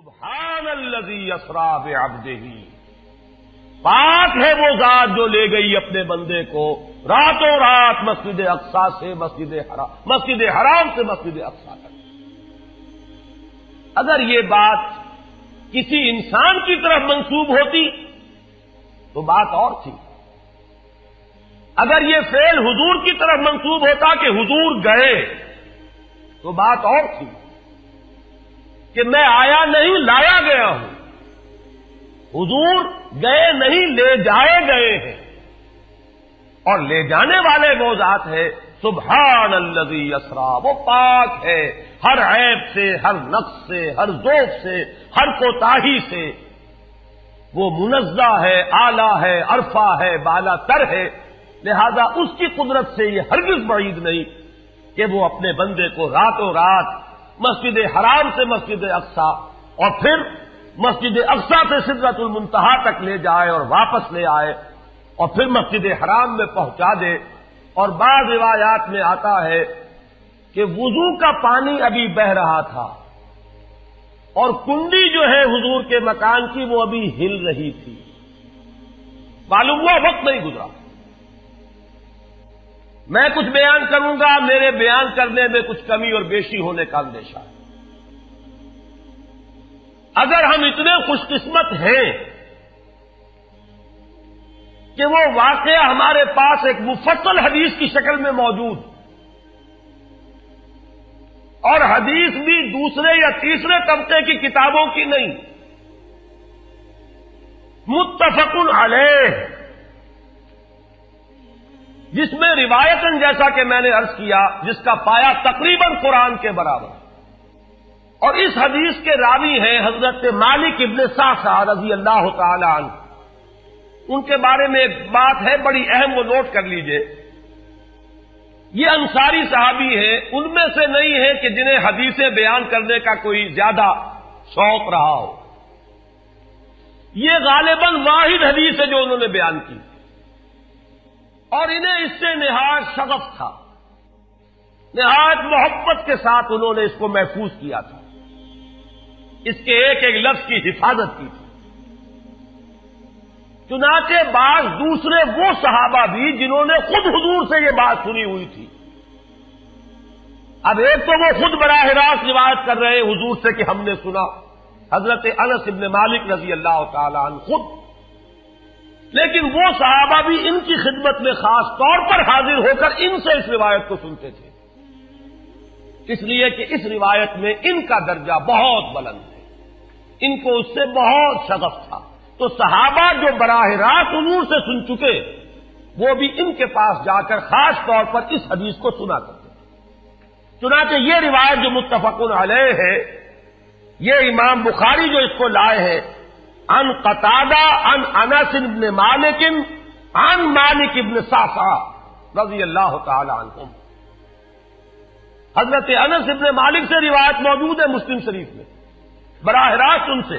سبحان الذی اسرا بعبدہ، پاک ہے وہ ذات جو لے گئی اپنے بندے کو راتوں رات مسجد اقصیٰ سے مسجد حرام سے مسجد اقصیٰ تک۔ اگر یہ بات کسی انسان کی طرف منسوب ہوتی تو بات اور تھی، اگر یہ فعل حضور کی طرف منسوب ہوتا کہ حضور گئے تو بات اور تھی کہ میں آیا نہیں لایا گیا ہوں، حضور گئے نہیں لے جائے گئے ہیں، اور لے جانے والے وہ ذات ہے سبحان الذی اسرا، وہ پاک ہے ہر عیب سے، ہر نقص سے، ہر ذوف سے، ہر کوتاہی سے، وہ منزہ ہے، اعلیٰ ہے، عرفہ ہے، بالا تر ہے، لہذا اس کی قدرت سے یہ ہرگز بعید نہیں کہ وہ اپنے بندے کو راتوں رات مسجد حرام سے مسجد اقصیٰ اور پھر مسجد اقصیٰ سے سدرۃ المنتہیٰ تک لے جائے اور واپس لے آئے اور پھر مسجد حرام میں پہنچا دے۔ اور بعض روایات میں آتا ہے کہ وضو کا پانی ابھی بہہ رہا تھا اور کنڈی جو ہے حضور کے مکان کی وہ ابھی ہل رہی تھی، معلوم ہوا وقت نہیں گزرا۔ میں کچھ بیان کروں گا، میرے بیان کرنے میں کچھ کمی اور بیشی ہونے کا اندیشہ ہے۔ اگر ہم اتنے خوش قسمت ہیں کہ وہ واقعہ ہمارے پاس ایک مفصل حدیث کی شکل میں موجود اور حدیث بھی دوسرے یا تیسرے طبقے کی کتابوں کی نہیں، متفق علیہ، جس میں روایتاً جیسا کہ میں نے عرض کیا جس کا پایا تقریباً قرآن کے برابر، اور اس حدیث کے راوی ہیں حضرت مالک ابن سعسعہ رضی اللہ تعالی عنہ۔ ان کے بارے میں ایک بات ہے بڑی اہم، وہ نوٹ کر لیجئے۔ یہ انصاری صحابی ہیں، ان میں سے نہیں ہے کہ جنہیں حدیثیں بیان کرنے کا کوئی زیادہ شوق رہا ہو، یہ غالباً واحد حدیث ہے جو انہوں نے بیان کی اور انہیں اس سے نہایت شغف تھا، نہایت محبت کے ساتھ انہوں نے اس کو محفوظ کیا تھا، اس کے ایک ایک لفظ کی حفاظت کی تھی۔ چنانچہ بعض دوسرے وہ صحابہ بھی جنہوں نے خود حضور سے یہ بات سنی ہوئی تھی، اب ایک تو وہ خود براہ راست روایت کر رہے حضور سے کہ ہم نے سنا، حضرت انس ابن مالک رضی اللہ تعالی عنہ خود، لیکن وہ صحابہ بھی ان کی خدمت میں خاص طور پر حاضر ہو کر ان سے اس روایت کو سنتے تھے، اس لیے کہ اس روایت میں ان کا درجہ بہت بلند ہے، ان کو اس سے بہت شغف تھا۔ تو صحابہ جو براہ راست حضور سے سن چکے وہ بھی ان کے پاس جا کر خاص طور پر اس حدیث کو سنا کرتے ہیں۔ چنانچہ یہ روایت جو متفق علیہ ہے، یہ امام بخاری جو اس کو لائے ہیں، ان قتادہ ان انس ابن مالک ان مالک ابن سعسعہ رضی اللہ تعالی عنہ، حضرت انس ابن مالک سے روایت موجود ہے مسلم شریف میں براہ راست ان سے،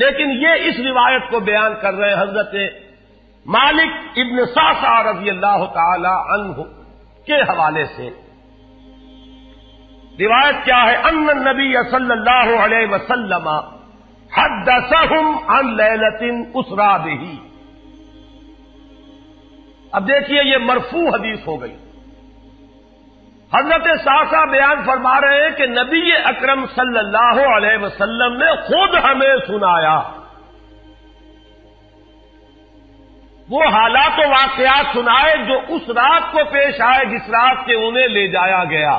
لیکن یہ اس روایت کو بیان کر رہے ہیں حضرت مالک ابن سعسعہ رضی اللہ تعالی عنہ کے حوالے سے۔ روایت کیا ہے؟ ان النبی صلی اللہ علیہ وسلم حدثہم عن لیلۃ اسری بہ۔ اب دیکھیے یہ مرفوع حدیث ہو گئی، حضرت سعسعہ بیان فرما رہے ہیں کہ نبی اکرم صلی اللہ علیہ وسلم نے خود ہمیں سنایا، وہ حالات و واقعات سنائے جو اس رات کو پیش آئے جس رات کے انہیں لے جایا گیا۔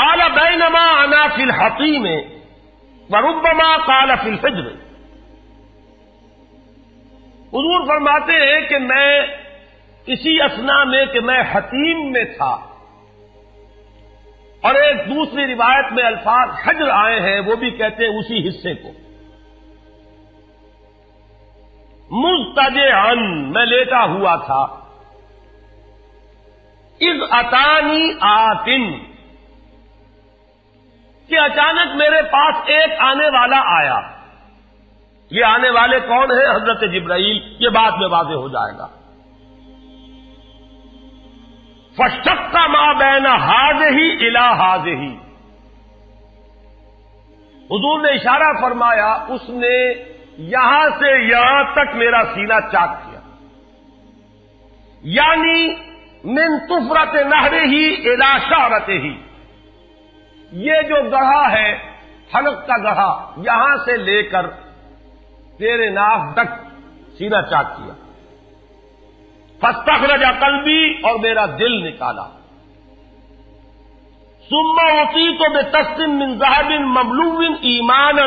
قال بینما انا فی الحطیم وربما قال فی الفجر۔ حضور فرماتے ہیں کہ میں اسی اثنا میں کہ میں حتیم میں تھا، اور ایک دوسری روایت میں الفاظ حجر آئے ہیں، وہ بھی کہتے ہیں اسی حصے کو، مضطجعا میں لیٹا ہوا تھا، اذ اتانی آتن کہ اچانک میرے پاس ایک آنے والا آیا۔ یہ آنے والے کون ہیں؟ حضرت جبرائیل، یہ بعد میں واضح ہو جائے گا۔ فشق ما بین ہاض ہی الا ہاض ہی، حضور نے اشارہ فرمایا اس نے یہاں سے یہاں تک میرا سینہ چاک کیا، یعنی من تفرت نہرے ہی الا شعرتے ہی، یہ جو گڑھا ہے حلق کا گڑھا، یہاں سے لے کر تیرے ناف تک سینہ چاک کیا، فاستخرج قلبی، اور میرا دل نکالا، ثم اعطیت بتسم من ذهب مملوء ایمانا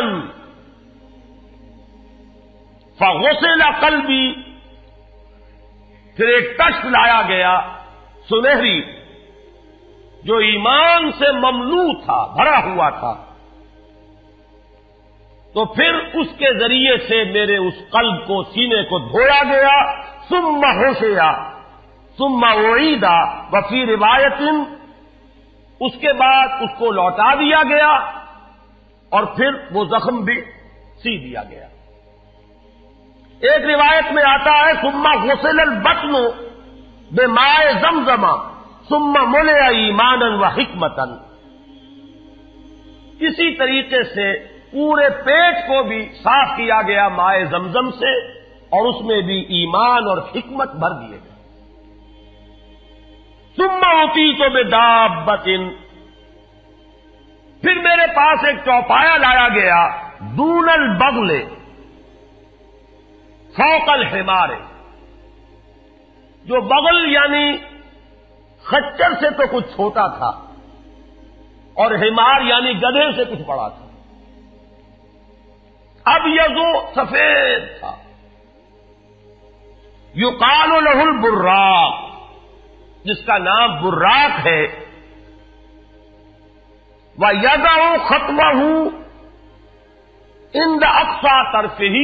فغسل قلبی، پھر ایک تشت لایا گیا سنہری جو ایمان سے مملو تھا، بھرا ہوا تھا، تو پھر اس کے ذریعے سے میرے اس قلب کو، سینے کو دھویا گیا، ثم غسل ثم اعید وفی روایت، اس کے بعد اس کو لوٹا دیا گیا اور پھر وہ زخم بھی سی دیا گیا۔ ایک روایت میں آتا ہے ثم غسل البطن بماء زمزم ثم ملئ ایمانا وحکمتا، اسی طریقے سے پورے پیٹ کو بھی صاف کیا گیا ماء زمزم سے، اور اس میں بھی ایمان اور حکمت بھر دیے گئے۔ ثم اعطیت بدابۃ، پھر میرے پاس ایک چوپایا لایا گیا، دون البغل فوق الحمار، جو بغل یعنی خچر سے تو کچھ چھوٹا تھا اور حمار یعنی گدھے سے کچھ بڑا تھا، اب یہ جو سفید تھا، یقال له البراق، جس کا نام براق ہے، وَيَدَعُ خَطْوَهُ عِنْدَ أَقْصَى طَرْفِهِ،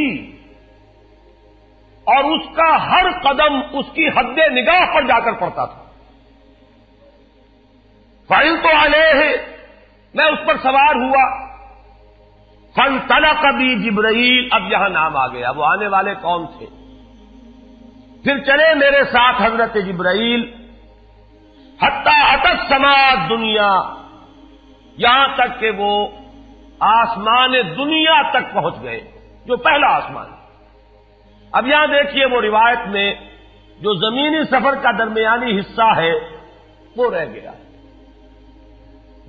اور اس کا ہر قدم اس کی حد نگاہ پر جا کر پڑتا تھا۔ فَعِلْتُ عَلَيْهِ، میں اس پر سوار ہوا، فَانْطَلَقَ بِي جِبْرَائِيلَ، اب یہاں نام آ گیا، وہ آنے والے کون تھے، پھر چلے میرے ساتھ حضرت جبرائیل، حتی اتت سماء دنیا، یہاں تک کہ وہ آسمان دنیا تک پہنچ گئے، جو پہلا آسمان۔ اب یہاں دیکھیے وہ روایت میں جو زمینی سفر کا درمیانی حصہ ہے وہ رہ گیا،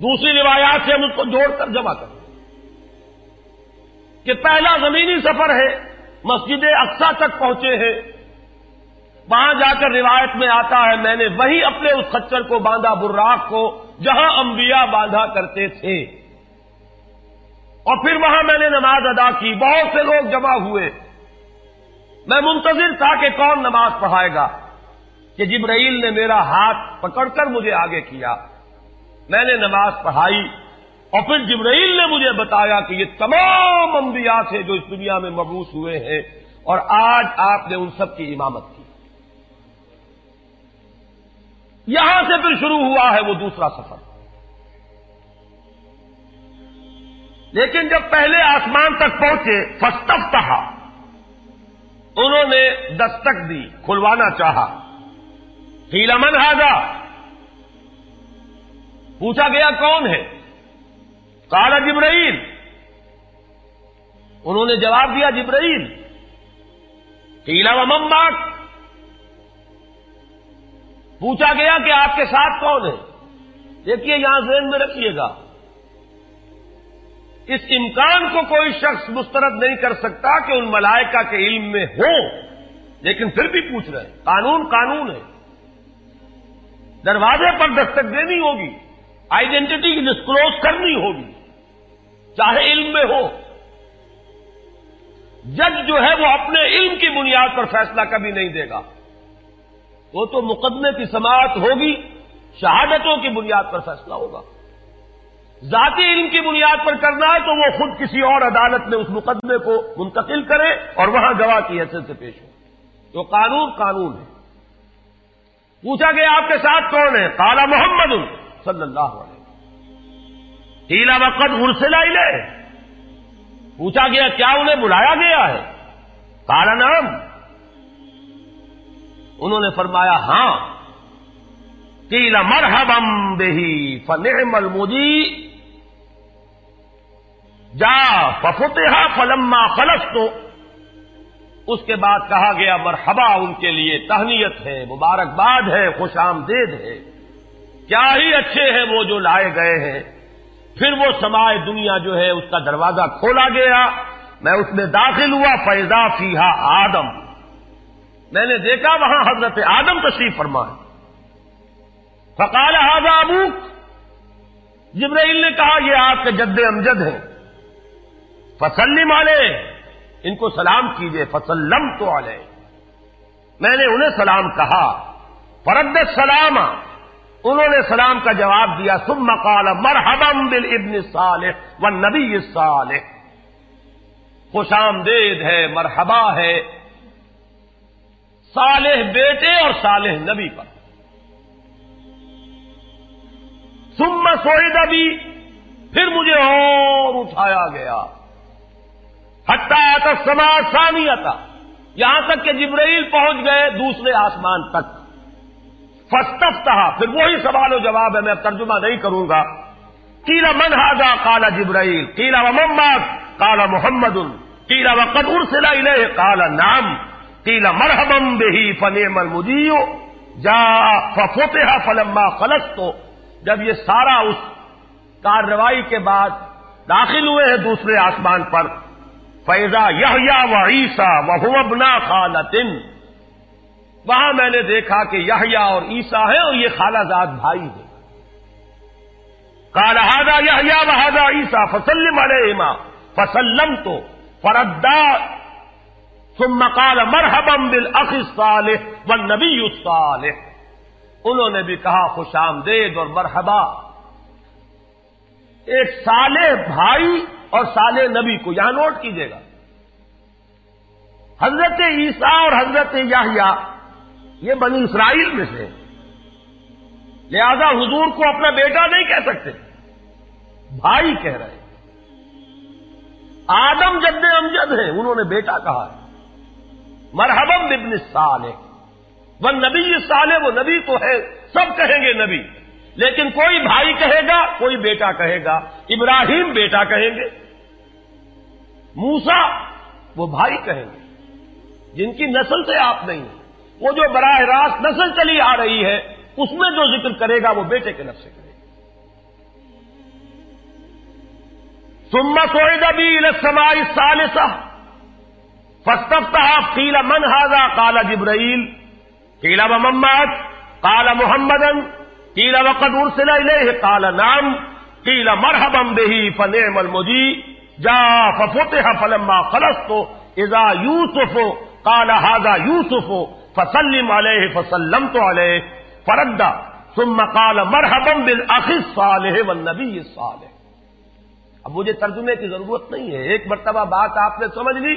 دوسری روایات سے ہم اس کو جوڑ کر جمع کریں کہ پہلا زمینی سفر ہے، مسجد اقصیٰ تک پہنچے ہیں، وہاں جا کر روایت میں آتا ہے میں نے وہی اپنے اس خچر کو باندھا، براق کو، جہاں انبیاء باندھا کرتے تھے، اور پھر وہاں میں نے نماز ادا کی، بہت سے لوگ جمع ہوئے، میں منتظر تھا کہ کون نماز پڑھائے گا کہ جبرائیل نے میرا ہاتھ پکڑ کر مجھے آگے کیا، میں نے نماز پڑھائی، اور پھر جبرائیل نے مجھے بتایا کہ یہ تمام انبیاء تھے جو اس دنیا میں مبعوث ہوئے ہیں، اور آج آپ نے ان سب کی امامت کی۔ یہاں سے پھر شروع ہوا ہے وہ دوسرا سفر، لیکن جب پہلے آسمان تک پہنچے، فاستفتح، انہوں نے دستک دی، کھلوانا چاہا، قیل من ھذا، پوچھا گیا کون ہے، قال جبرائیل، انہوں نے جواب دیا جبرائیل، قیل ومن معک، پوچھا گیا کہ آپ کے ساتھ کون ہے۔ دیکھیے یہاں ذہن میں رکھیے گا، اس امکان کو کوئی شخص مسترد نہیں کر سکتا کہ ان ملائکہ کے علم میں ہو، لیکن پھر بھی پوچھ رہے ہیں، قانون ہے، دروازے پر دستک دینی ہوگی، آئیڈینٹی ڈسکلوز کرنی ہوگی، چاہے علم میں ہو۔ جج جو ہے وہ اپنے علم کی بنیاد پر فیصلہ کبھی نہیں دے گا، وہ تو مقدمے کی سماعت ہوگی، شہادتوں کی بنیاد پر فیصلہ ہوگا، ذاتی علم کی بنیاد پر کرنا ہے تو وہ خود کسی اور عدالت میں اس مقدمے کو منتقل کرے اور وہاں گواہ کی حیثیت سے پیش ہو، تو قانون ہے۔ پوچھا گیا آپ کے ساتھ کون ہے، قال محمد صلی اللہ علیہ وسلم، قیل وقد ارسل الیہ، پوچھا گیا کیا انہیں بلایا گیا ہے، قال نعم، انہوں نے فرمایا ہاں، قیل مرحبا بہ فنعم المجیء، جا ففتحا فلما خلص، تو اس کے بعد کہا گیا مرحبا، ان کے لیے تہنیت ہے، مبارکباد ہے، خوش آمدید ہے، کیا ہی اچھے ہیں وہ جو لائے گئے ہیں۔ پھر وہ سماع دنیا جو ہے اس کا دروازہ کھولا گیا، میں اس میں داخل ہوا، فیضا فیہا آدم، میں نے دیکھا وہاں حضرت آدم تشریف فرما ہے۔ فقال ھذا ابوک، جبرائیل نے کہا یہ آپ کے جد امجد ہیں، فسلم علیہ، ان کو سلام کیجئے۔ فسلمت علیہ، میں نے انہیں سلام کہا، فرد السلام، انہوں نے سلام کا جواب دیا۔ ثم قال مرحبا بالابن الصالح والنبی الصالح، خوش آمدید ہے، مرحبا ہے صالح بیٹے اور صالح نبی پر۔ ثم سعید بی، پھر مجھے اور اٹھایا گیا، حتی آتی السماء الثانیہ، یہاں تک کہ جبرائیل پہنچ گئے دوسرے آسمان تک۔ فاستفتح، پھر وہی سوال و جواب ہے، میں اب ترجمہ نہیں کروں گا۔ قیل من ھذا؟ قال جبرائیل۔ قیل ومن معک؟ قال محمد۔ قیل وقد ارسل الیہ؟ قال نعم۔ قیل مرحبا بہ فنعم المجیع جاء ففتح فلما خلص، تو جب یہ سارا اس کارروائی کے بعد داخل ہوئے ہیں دوسرے آسمان پر، فَإِذَا يَحْيَىٰ وَعِیسیٰ وَهُوَ ابْنَا خَالَةٍ، وہاں میں نے دیکھا کہ یحییٰ اور عیسیٰ ہیں اور یہ خالہ زاد بھائی ہیں۔ قَالَ ھذَا یحییٰ وھذَا عیسیٰ فَسَلِّمْ عَلَیْہِمَا فَسَلَّمْتُ فَرَدَّا ثُمَّ قَالَ مَرْحَبًا بِالْأَخِ الصَّالِحِ وَالنَّبِيِّ الصَّالِحِ، انہوں نے بھی کہا خوش آمدید اور مرحبا ایک صالح بھائی اور صالح نبی کو۔ یہاں نوٹ کیجئے گا، حضرت عیسیٰ اور حضرت یحییٰ یہ بنی اسرائیل میں سے، لہذا حضور کو اپنا بیٹا نہیں کہہ سکتے، بھائی کہہ رہے ہیں۔ آدم جد امجد ہیں، انہوں نے بیٹا کہا ہے۔ مرحبا بابن الصالح والنبی الصالح، وہ نبی تو ہے، سب کہیں گے نبی، لیکن کوئی بھائی کہے گا، کوئی بیٹا کہے گا۔ ابراہیم بیٹا کہیں گے، موسیٰ وہ بھائی کہیں گے، جن کی نسل سے آپ نہیں ہیں۔ وہ جو براہ راست نسل چلی آ رہی ہے اس میں جو ذکر کرے گا وہ بیٹے کے لفظ سے کرے گا۔ ثم صعد بی الی السماء الثالثہ فاستفتح قیل من ھذا؟ قال جبرائیل۔ قیل ومن معک؟ قال محمدا۔ قیل وقد ارسل الیہ؟ قال نعم۔ قیل مرحبا بہ فنعم المجیع جاء ففتح فلما خلصت اذا یوسف قال ھذا یوسف فسلم علیہ فسلمت علیہ فرد ثم قال مرحبا بالاخ الصالح والنبی الصالح۔ اب مجھے ترجمے کی ضرورت نہیں ہے، ایک مرتبہ بات آپ نے سمجھ لی،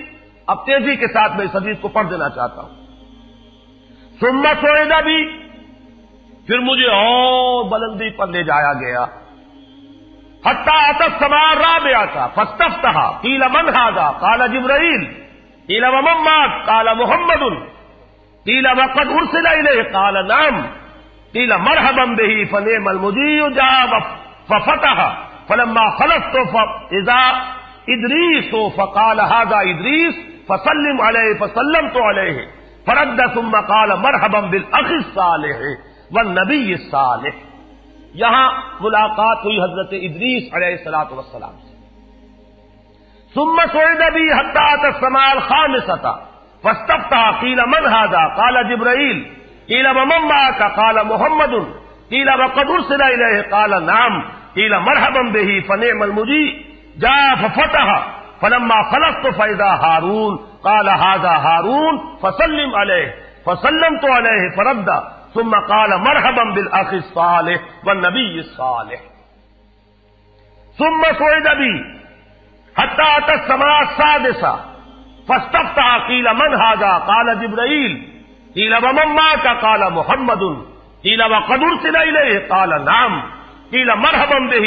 اب تیزی کے ساتھ میں اس حدیث کو پڑھ دینا چاہتا ہوں۔ ثم صعد بی، پھر مجھے اور بلندی پر لے جایا گیا، حتی آتی السماء الرابعہ فاستفتح قیل من ھذا؟ قال جبرائیل۔ قیل ومن معک؟ قال محمد۔ قیل وقد ارسل الیہ؟ قال نعم۔ قیل مرحبا بہ فنعم المجیع جاء ففتح فلما خلصت اذا ادریس فقال ھذا ادریس فسلم علیہ فسلمت علیہ فرد ثم قال مرحبا بالاخ الصالح والنبی الصالح۔ یہاں ملاقات ہوئی حضرت ادریس علیہ الصلوۃ والسلام سے۔ ثم صعد بی حتی آتی السماء الخامسۃ فاستفتح قیل من ھذا؟ قال جبرائیل۔ قیل ومن معک؟ قال محمد۔ قیل وقد ارسل الیہ؟ قال نعم۔ قیل مرحبا بہ فنعم المجیع جاء ففتح فلما خلصت فاذا ہارون قال ھذا ہارون فسلم علیہ فسلمت علیہ فرد ثم قال مرحبا بالاخ الصالح والنبی الصالح۔ ثم صعد بی حتی آتی السماء السادسہ فاستفتح قیل من ھذا؟ قال جبرائیل۔ قیل ومن معک؟ قال محمد۔ قیل وقد ارسل الیہ؟ قال نعم۔ قیل مرحبا بہ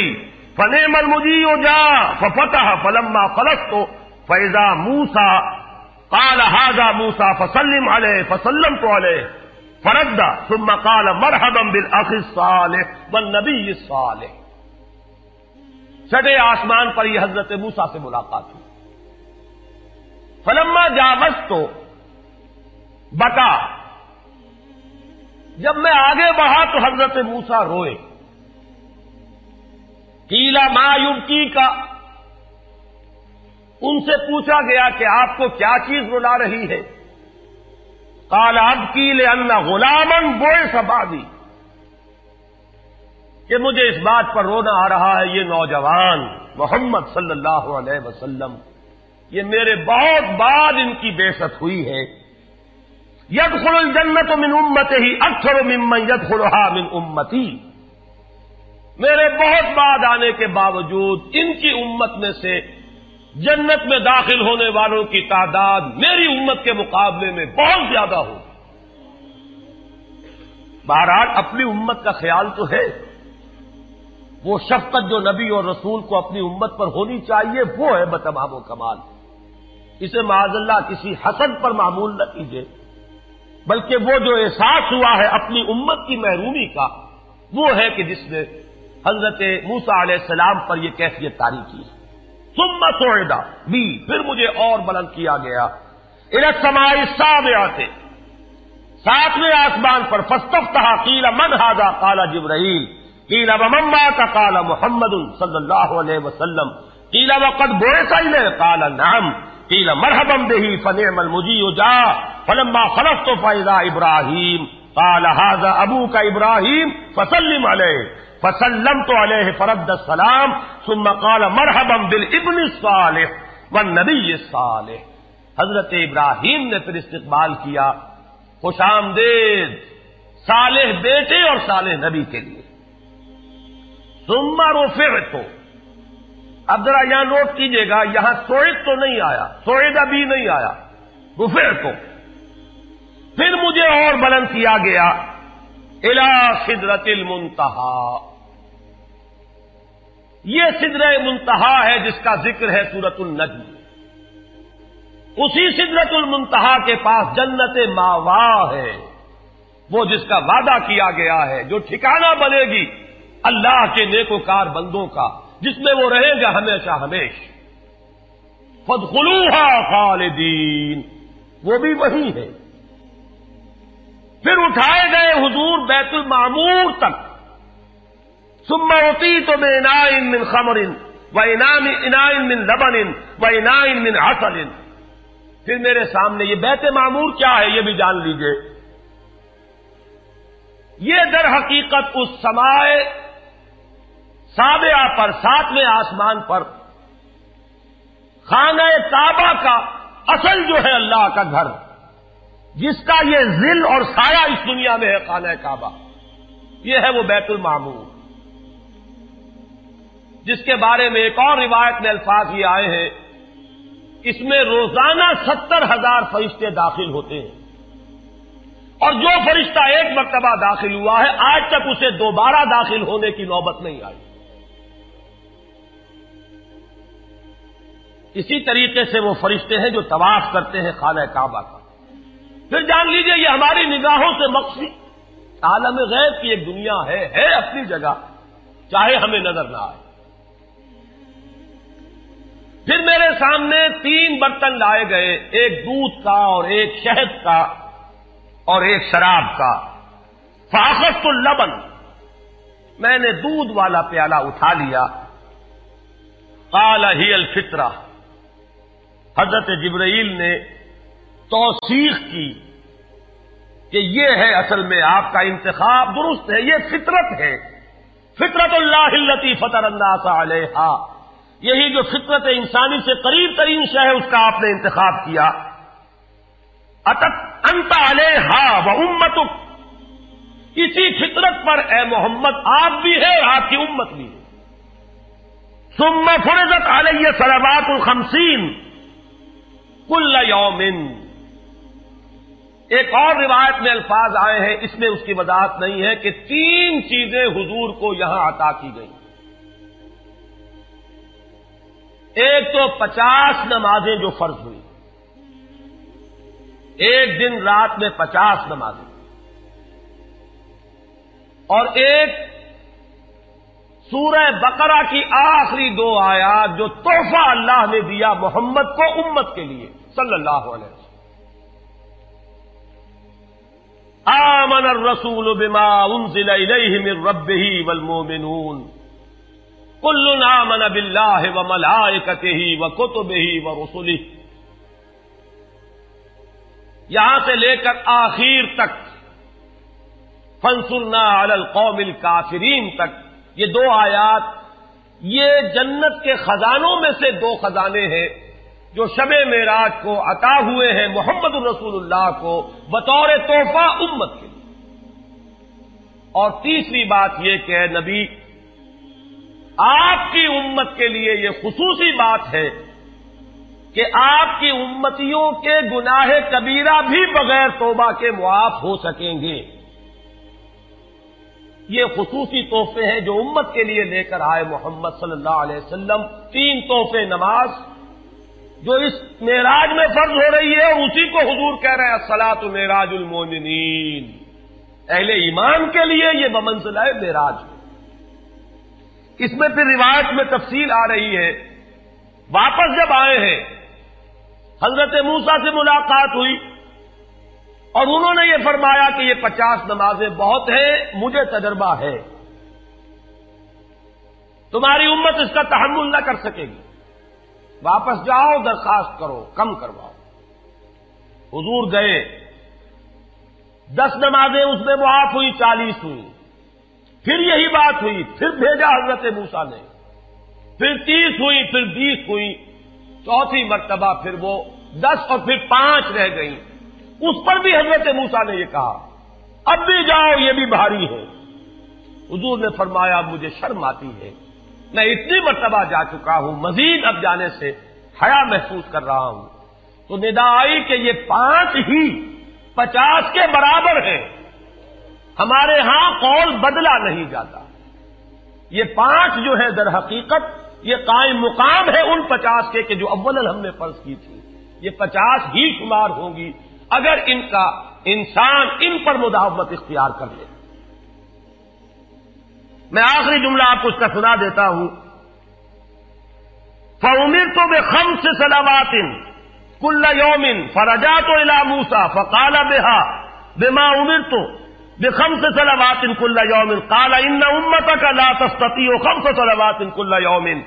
فنعم المجیع جاء ففتح فلما خلصت فاذا موسیٰ قال ھذا موسیٰ فسلم علیہ فسلمت علیہ فرد ثم قال مرحبا بالاخ الصالح والنبی الصالح۔ چھٹے آسمان پر یہ حضرت موسیٰ سے ملاقات ہوئی. فلما جاوز تو بتا، جب میں آگے بڑھا تو حضرت موسیٰ روئے. قیلا ما یبکی کا، ان سے پوچھا گیا کہ آپ کو کیا چیز رلا رہی ہے. قال ابکی لأن غلاما بعث بعدی، کہ مجھے اس بات پر رونا آ رہا ہے یہ نوجوان محمد صلی اللہ علیہ وسلم، یہ میرے بہت بعد ان کی بعثت ہوئی ہے. یدخل الجنۃ من امتہ اکثر ممن یدخلها من امتی، میرے بہت بعد آنے کے باوجود ان کی امت میں سے جنت میں داخل ہونے والوں کی تعداد میری امت کے مقابلے میں بہت زیادہ ہو. بہرحال اپنی امت کا خیال تو ہے، وہ شفقت جو نبی اور رسول کو اپنی امت پر ہونی چاہیے وہ ہے بتمام و کمال. اسے معاذ اللہ کسی حسد پر معمول نہ کیجیے، بلکہ وہ جو احساس ہوا ہے اپنی امت کی محرومی کا، وہ ہے کہ جس نے حضرت موسیٰ علیہ السلام پر یہ کیفیت طاری کی. ثم صعدا بی، پھر مجھے اور بلند کیا گیا الی السماء السابعہ، ساتویں آسمان پر. فاستفتح قیل من ھذا قال جبرائیل قیل ومن معک قال محمد صلی اللہ علیہ وسلم قیل وقد بعث الیہ قال نعم قیل مرحبا بہ فنعم المجیء جاء فلما خلفت فاذا ابراہیم قال ھذا ابوک ابراہیم فسلم علیہ فسلمت علیہ فرد السلام ثم قال مرحبا بالابن الصالح والنبی الصالح. حضرت ابراہیم نے پھر استقبال کیا، خوش آمدید صالح بیٹے اور صالح نبی کے لیے. ثم رفعت، اب ذرا یہاں نوٹ کیجئے گا، یہاں سوئد تو نہیں آیا، سوئدہ بھی نہیں آیا، رفعت، پھر مجھے اور بلند کیا گیا الی سدرۃ المنتہی. یہ سدرہ منتہا ہے جس کا ذکر ہے سورۃ النجم. اسی سدرۃ المنتہا کے پاس جنت ماوا ہے، وہ جس کا وعدہ کیا گیا ہے، جو ٹھکانہ بنے گی اللہ کے نیکوکار بندوں کا، جس میں وہ رہے گا ہمیشہ ہمیش. فادخلوها خالدین، وہ بھی وہی ہے. پھر اٹھائے گئے حضور بیت المعمور تک. ثم اعطیت باناء من خمر واناء من لبن واناء من عسل، پھر میرے سامنے یہ بیت معمور کیا ہے یہ بھی جان لیجئے. یہ در حقیقت اس سماع سابعہ پر، ساتویں آسمان پر، خانہ کعبہ کا اصل جو ہے اللہ کا گھر، جس کا یہ ذل اور سایہ اس دنیا میں ہے خانہ کعبہ، یہ ہے وہ بیت المعمور، جس کے بارے میں ایک اور روایت میں الفاظ یہ آئے ہیں اس میں روزانہ 70,000 فرشتے داخل ہوتے ہیں، اور جو فرشتہ ایک مرتبہ داخل ہوا ہے آج تک اسے دوبارہ داخل ہونے کی نوبت نہیں آئی. اسی طریقے سے وہ فرشتے ہیں جو طواف کرتے ہیں خانہ کعبہ کا. پھر جان لیجئے یہ ہماری نگاہوں سے مقصد عالم غیب کی ایک دنیا ہے اپنی جگہ، چاہے ہمیں نظر نہ آئے. پھر میرے سامنے 3 برتن لائے گئے، ایک دودھ کا اور ایک شہد کا اور ایک شراب کا. فاخذت اللبن، میں نے دودھ والا پیالہ اٹھا لیا. قال ہی الفطرہ، حضرت جبرائیل نے توثیق کی کہ یہ ہے اصل میں آپ کا انتخاب درست ہے، یہ فطرت ہے، فطرت اللہ التی فطر الناس علیہا، یہی جو فطرت انسانی سے قریب ترین شے ہے اس کا آپ نے انتخاب کیا. اتت انت علیہا و امتک، اسی فطرت پر اے محمد آپ بھی ہے اور آپ کی امت بھی ہے. ثم فرضت علیہ صلوات الخمسین کل یوم، ایک اور روایت میں الفاظ آئے ہیں اس میں اس کی وضاحت نہیں ہے کہ 3 چیزیں حضور کو یہاں عطا کی گئیں. ایک تو 50 نمازیں جو فرض ہوئی، ایک دن رات میں 50 نمازیں، اور ایک سورہ بقرہ کی آخری دو آیات جو تحفہ اللہ نے دیا محمد کو امت کے لیے صلی اللہ علیہ وسلم. آمن الرسول بما انزل الیہ من ربہ والمؤمنون کل آمن باللہ وملائکتہ وکتبہ ورسلہ. یہاں سے لے کر آخر تک فانصرنا علی القوم الکافرین تک یہ دو آیات یہ جنت کے خزانوں میں سے دو خزانے ہیں جو شب معراج کو عطا ہوئے ہیں محمد الرسول اللہ کو بطور تحفہ امت کے لیے. اور تیسری بات یہ کہ نبی آپ کی امت کے لیے یہ خصوصی بات ہے کہ آپ کی امتیوں کے گناہ کبیرہ بھی بغیر توبہ کے معاف ہو سکیں گے. یہ خصوصی تحفے ہیں جو امت کے لیے لے کر آئے محمد صلی اللہ علیہ وسلم. تین تحفے نماز جو اس معراج میں فرض ہو رہی ہے اور اسی کو حضور کہہ رہے ہیں الصلاۃ معراج المؤمنین. اہل ایمان کے لیے یہ بمنزلہ معراج. اس میں پھر روایت میں تفصیل آ رہی ہے. واپس جب آئے ہیں حضرت موسیٰ سے ملاقات ہوئی اور انہوں نے یہ فرمایا کہ یہ 50 نمازیں بہت ہیں, مجھے تجربہ ہے, تمہاری امت اس کا تحمل نہ کر سکے گی, واپس جاؤ درخواست کرو کم کرواؤ. حضور گئے, 10 نمازیں اس میں معاف ہوئی, 40 ہوئی. پھر یہی بات ہوئی, پھر بھیجا حضرت موسیٰ نے, پھر 30 ہوئی, پھر 20 ہوئی, چوتھی مرتبہ پھر وہ 10 اور پھر 5 رہ گئی. اس پر بھی حضرت موسیٰ نے یہ کہا اب بھی جاؤ, یہ بھی بھاری ہے. حضور نے فرمایا مجھے شرم آتی ہے, میں اتنی مرتبہ جا چکا ہوں, مزید اب جانے سے حیا محسوس کر رہا ہوں. تو ندا آئی کہ یہ 5 ہی 50 کے برابر ہیں, ہمارے ہاں قول بدلا نہیں جاتا. یہ 5 جو ہے در حقیقت یہ قائم مقام ہے ان 50 کے جو اول ہم نے فرض کی تھی. یہ 50 ہی شمار ہوں گی اگر ان کا انسان ان پر مداومت اختیار کر لے. میں آخری جملہ آپ کو اس کا سنا دیتا ہوں. فَأُمِرْتُ بِخَمْسِ صَلَوَاتٍ كُلَّ يَوْمٍ فَرَجَعْتُ إِلَىٰ مُوسَىٰ فَقَالَ بِهَا بِمَا أُمِرْتُ بِخَمْسِ صَلَوَاتٍ كُلَّ يَوْمٍ قَالَ إِنَّ أُمَّتَكَ لَا تَسْتَطِيعُ خَمْسَ صَلَوَاتٍ كُلَّ يَوْمٍ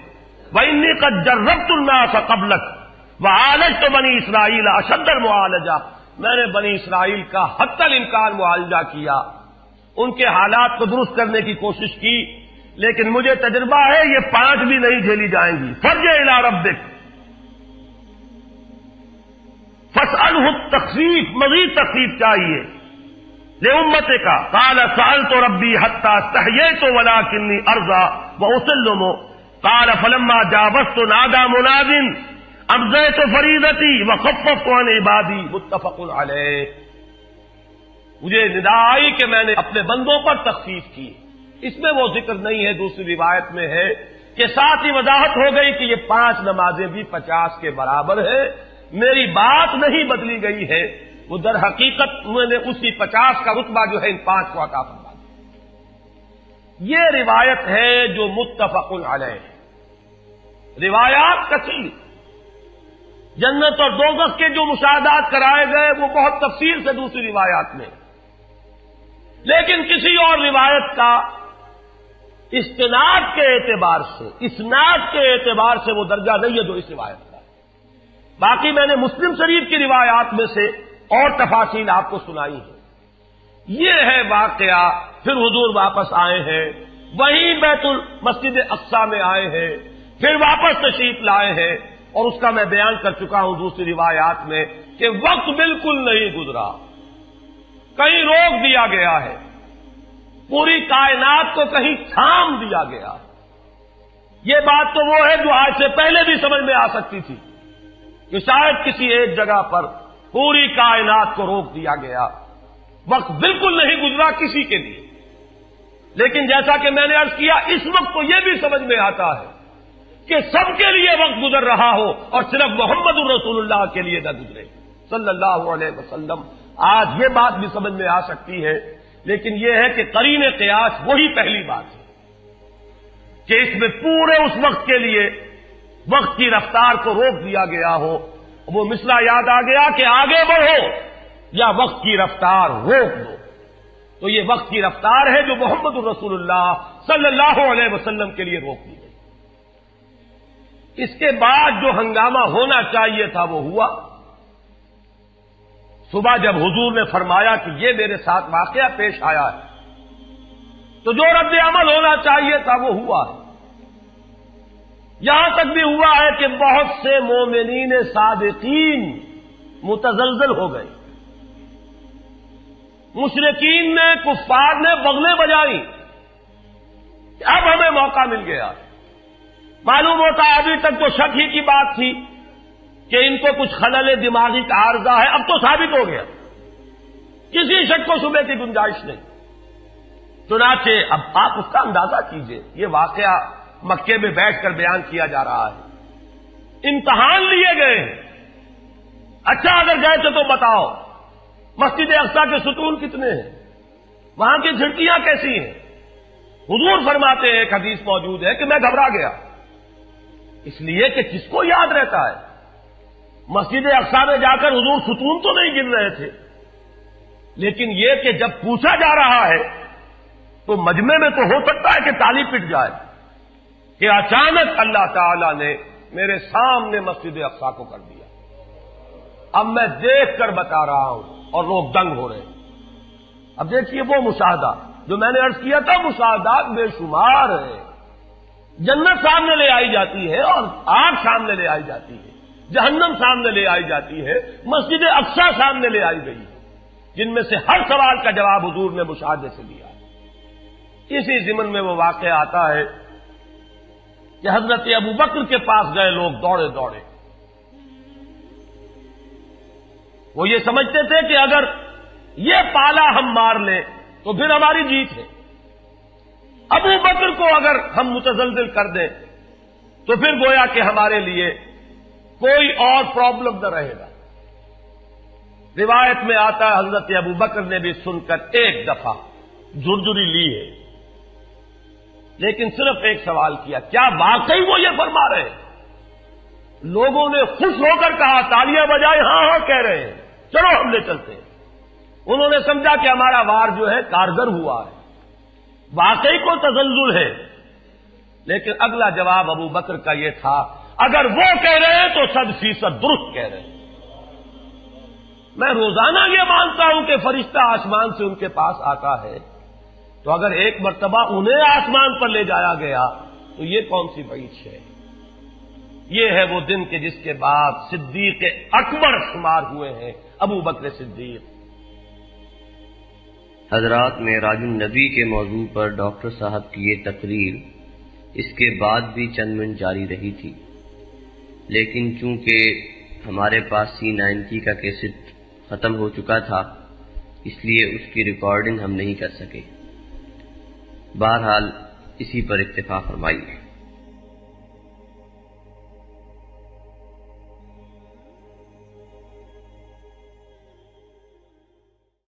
وَإِنِّي قَدْ جَرَّبْتُ النَّاسَ قَبْلَكَ وَعَالَجْتُ بَنِي إِسْرَائِيلَ أَشَدَّ الْمُعَالَجَةِ. میں نے بنی اسرائیل کا حتی الامکان معالجہ کیا, ان کے حالات کو درست کرنے کی کوشش کی, لیکن مجھے تجربہ ہے یہ 5 بھی نہیں جھیلی جائیں گی. فَرْجِعْ إِلَىٰ رَبِّكَ فَاسْأَلْهُ التَّخْفِيفَ, مزید تخفیف چاہیے لِأُمَّتِكَ قَالَ سَأَلْتُ رَبِّي حَتَّىٰ اسْتَحْيَيْتُ وَلَٰكِنِّي أَرْضَىٰ وَأُسَلِّمُ قَالَ فَلَمَّا جَاوَزْتُ نَادَىٰ مُنَادٍ ابزیت فریضتی وخففت عن عبادی متفق علیہ. مجھے ندا آئی کہ میں نے اپنے بندوں پر تخفیف کی. اس میں وہ ذکر نہیں ہے, دوسری روایت میں ہے کہ ساتھ ہی وضاحت ہو گئی کہ یہ 5 نمازیں بھی 50 کے برابر ہیں, میری بات نہیں بدلی گئی ہے, وہ در حقیقت میں نے اسی 50 کا رتبہ جو ہے ان 5 کو عطا فرما دیا. یہ روایت ہے جو متفق علیہ. روایات کثیر, جنت اور دوزخ کے جو مشاہدات کرائے گئے وہ بہت تفصیل سے دوسری روایات میں, لیکن کسی اور روایت کا استناد کے اعتبار سے, اسناد کے اعتبار سے وہ درجہ نہیں ہے جو اس روایت کا. باقی میں نے مسلم شریف کی روایات میں سے اور تفاصیل آپ کو سنائی ہے. یہ ہے واقعہ. پھر حضور واپس آئے ہیں, وہیں بیت المسجد اقصی میں آئے ہیں, پھر واپس تشریف لائے ہیں, اور اس کا میں بیان کر چکا ہوں دوسری روایات میں کہ وقت بالکل نہیں گزرا, کہیں روک دیا گیا ہے, پوری کائنات کو کہیں تھام دیا گیا. یہ بات تو وہ ہے جو آج سے پہلے بھی سمجھ میں آ سکتی تھی کہ شاید کسی ایک جگہ پر پوری کائنات کو روک دیا گیا. وقت بالکل نہیں گزرا کسی کے لیے, لیکن جیسا کہ میں نے عرض کیا اس وقت تو یہ بھی سمجھ میں آتا ہے کہ سب کے لیے وقت گزر رہا ہو اور صرف محمد الرسول اللہ کے لیے نہ گزرے صلی اللہ علیہ وسلم. آج یہ بات بھی سمجھ میں آ سکتی ہے, لیکن یہ ہے کہ قرین قیاس وہی پہلی بات ہے. کہ اس میں پورے اس وقت کے لیے وقت کی رفتار کو روک دیا گیا ہو. وہ مثلا یاد آ گیا کہ آگے بڑھو یا وقت کی رفتار روک دو. تو یہ وقت کی رفتار ہے جو محمد الرسول اللہ صلی اللہ علیہ وسلم کے لیے روک دی گئی. اس کے بعد جو ہنگامہ ہونا چاہیے تھا وہ ہوا. صبح جب حضور نے فرمایا کہ یہ میرے ساتھ واقعہ پیش آیا ہے تو جو رد عمل ہونا چاہیے تھا وہ ہوا ہے. یہاں تک بھی ہوا ہے کہ بہت سے مومنین صادقین متزلزل ہو گئے. مشرکین نے کفار نے بغلیں بجائی. اب ہمیں موقع مل گیا. معلوم ہوتا ہے ابھی تک تو شک ہی کی بات تھی کہ ان کو کچھ خلل دماغی کا عارضہ ہے. اب تو ثابت ہو گیا کسی شک کو شبے کی گنجائش نہیں. چنانچہ اب آپ اس کا اندازہ کیجئے. یہ واقعہ مکے میں بیٹھ کر بیان کیا جا رہا ہے. امتحان لیے گئے. اچھا اگر گئے تو بتاؤ مسجد اقصیٰ کے ستون کتنے ہیں, وہاں کی جھڑکیاں کیسی ہیں. حضور فرماتے ہیں ایک حدیث موجود ہے کہ میں گھبرا گیا اس لیے کہ کس کو یاد رہتا ہے. مسجد اقصیٰ میں جا کر حضور ستون تو نہیں گر رہے تھے, لیکن یہ کہ جب پوچھا جا رہا ہے تو مجمع میں تو ہو سکتا ہے کہ تالی پٹ جائے کہ اچانک اللہ تعالی نے میرے سامنے مسجد اقصیٰ کو کر دیا. اب میں دیکھ کر بتا رہا ہوں اور لوگ دنگ ہو رہے ہیں. اب دیکھیے وہ مشاہدہ جو میں نے عرض کیا تھا, مشاہدات بے شمار ہے. جنت سامنے لے آئی جاتی ہے اور آگ سامنے لے آئی جاتی ہے, جہنم سامنے لے آئی جاتی ہے, مسجد اقصیٰ سامنے لے آئی گئی ہے, جن میں سے ہر سوال کا جواب حضور نے مشاہدے سے دیا. اسی ضمن میں وہ واقعہ آتا ہے کہ حضرت ابوبکر کے پاس گئے لوگ دوڑے دوڑے. وہ یہ سمجھتے تھے کہ اگر یہ پالا ہم مار لیں تو پھر ہماری جیت ہے. ابوبکر کو اگر ہم متزلزل کر دیں تو پھر گویا کہ ہمارے لیے کوئی اور پرابلم نہ رہے گا. روایت میں آتا ہے حضرت ابوبکر نے بھی سن کر ایک دفعہ جرجری لی ہے, لیکن صرف ایک سوال کیا, کیا واقعی وہ یہ فرما رہے ہیں؟ لوگوں نے خوش ہو کر کہا, تالیاں بجائے, ہاں ہاں کہہ رہے ہیں, چلو ہم لے چلتے ہیں. انہوں نے سمجھا کہ ہمارا وار جو ہے کارگر ہوا ہے, واقعی کو تزلزل ہے. لیکن اگلا جواب ابو بکر کا یہ تھا, اگر وہ کہہ رہے ہیں تو 100% درست کہہ رہے ہیں. میں روزانہ یہ مانتا ہوں کہ فرشتہ آسمان سے ان کے پاس آتا ہے, تو اگر ایک مرتبہ انہیں آسمان پر لے جایا گیا تو یہ کون سی بعید ہے. یہ ہے وہ دن کے جس کے بعد صدیق اکبر شمار ہوئے ہیں ابو بکر صدیق. حضرات میں معراج النبی کے موضوع پر ڈاکٹر صاحب کی یہ تقریر اس کے بعد بھی چند منٹ جاری رہی تھی, لیکن چونکہ ہمارے پاس C90 کا کیسٹ ختم ہو چکا تھا اس لیے اس کی ریکارڈنگ ہم نہیں کر سکے. بہرحال اسی پر اکتفا فرمائیے.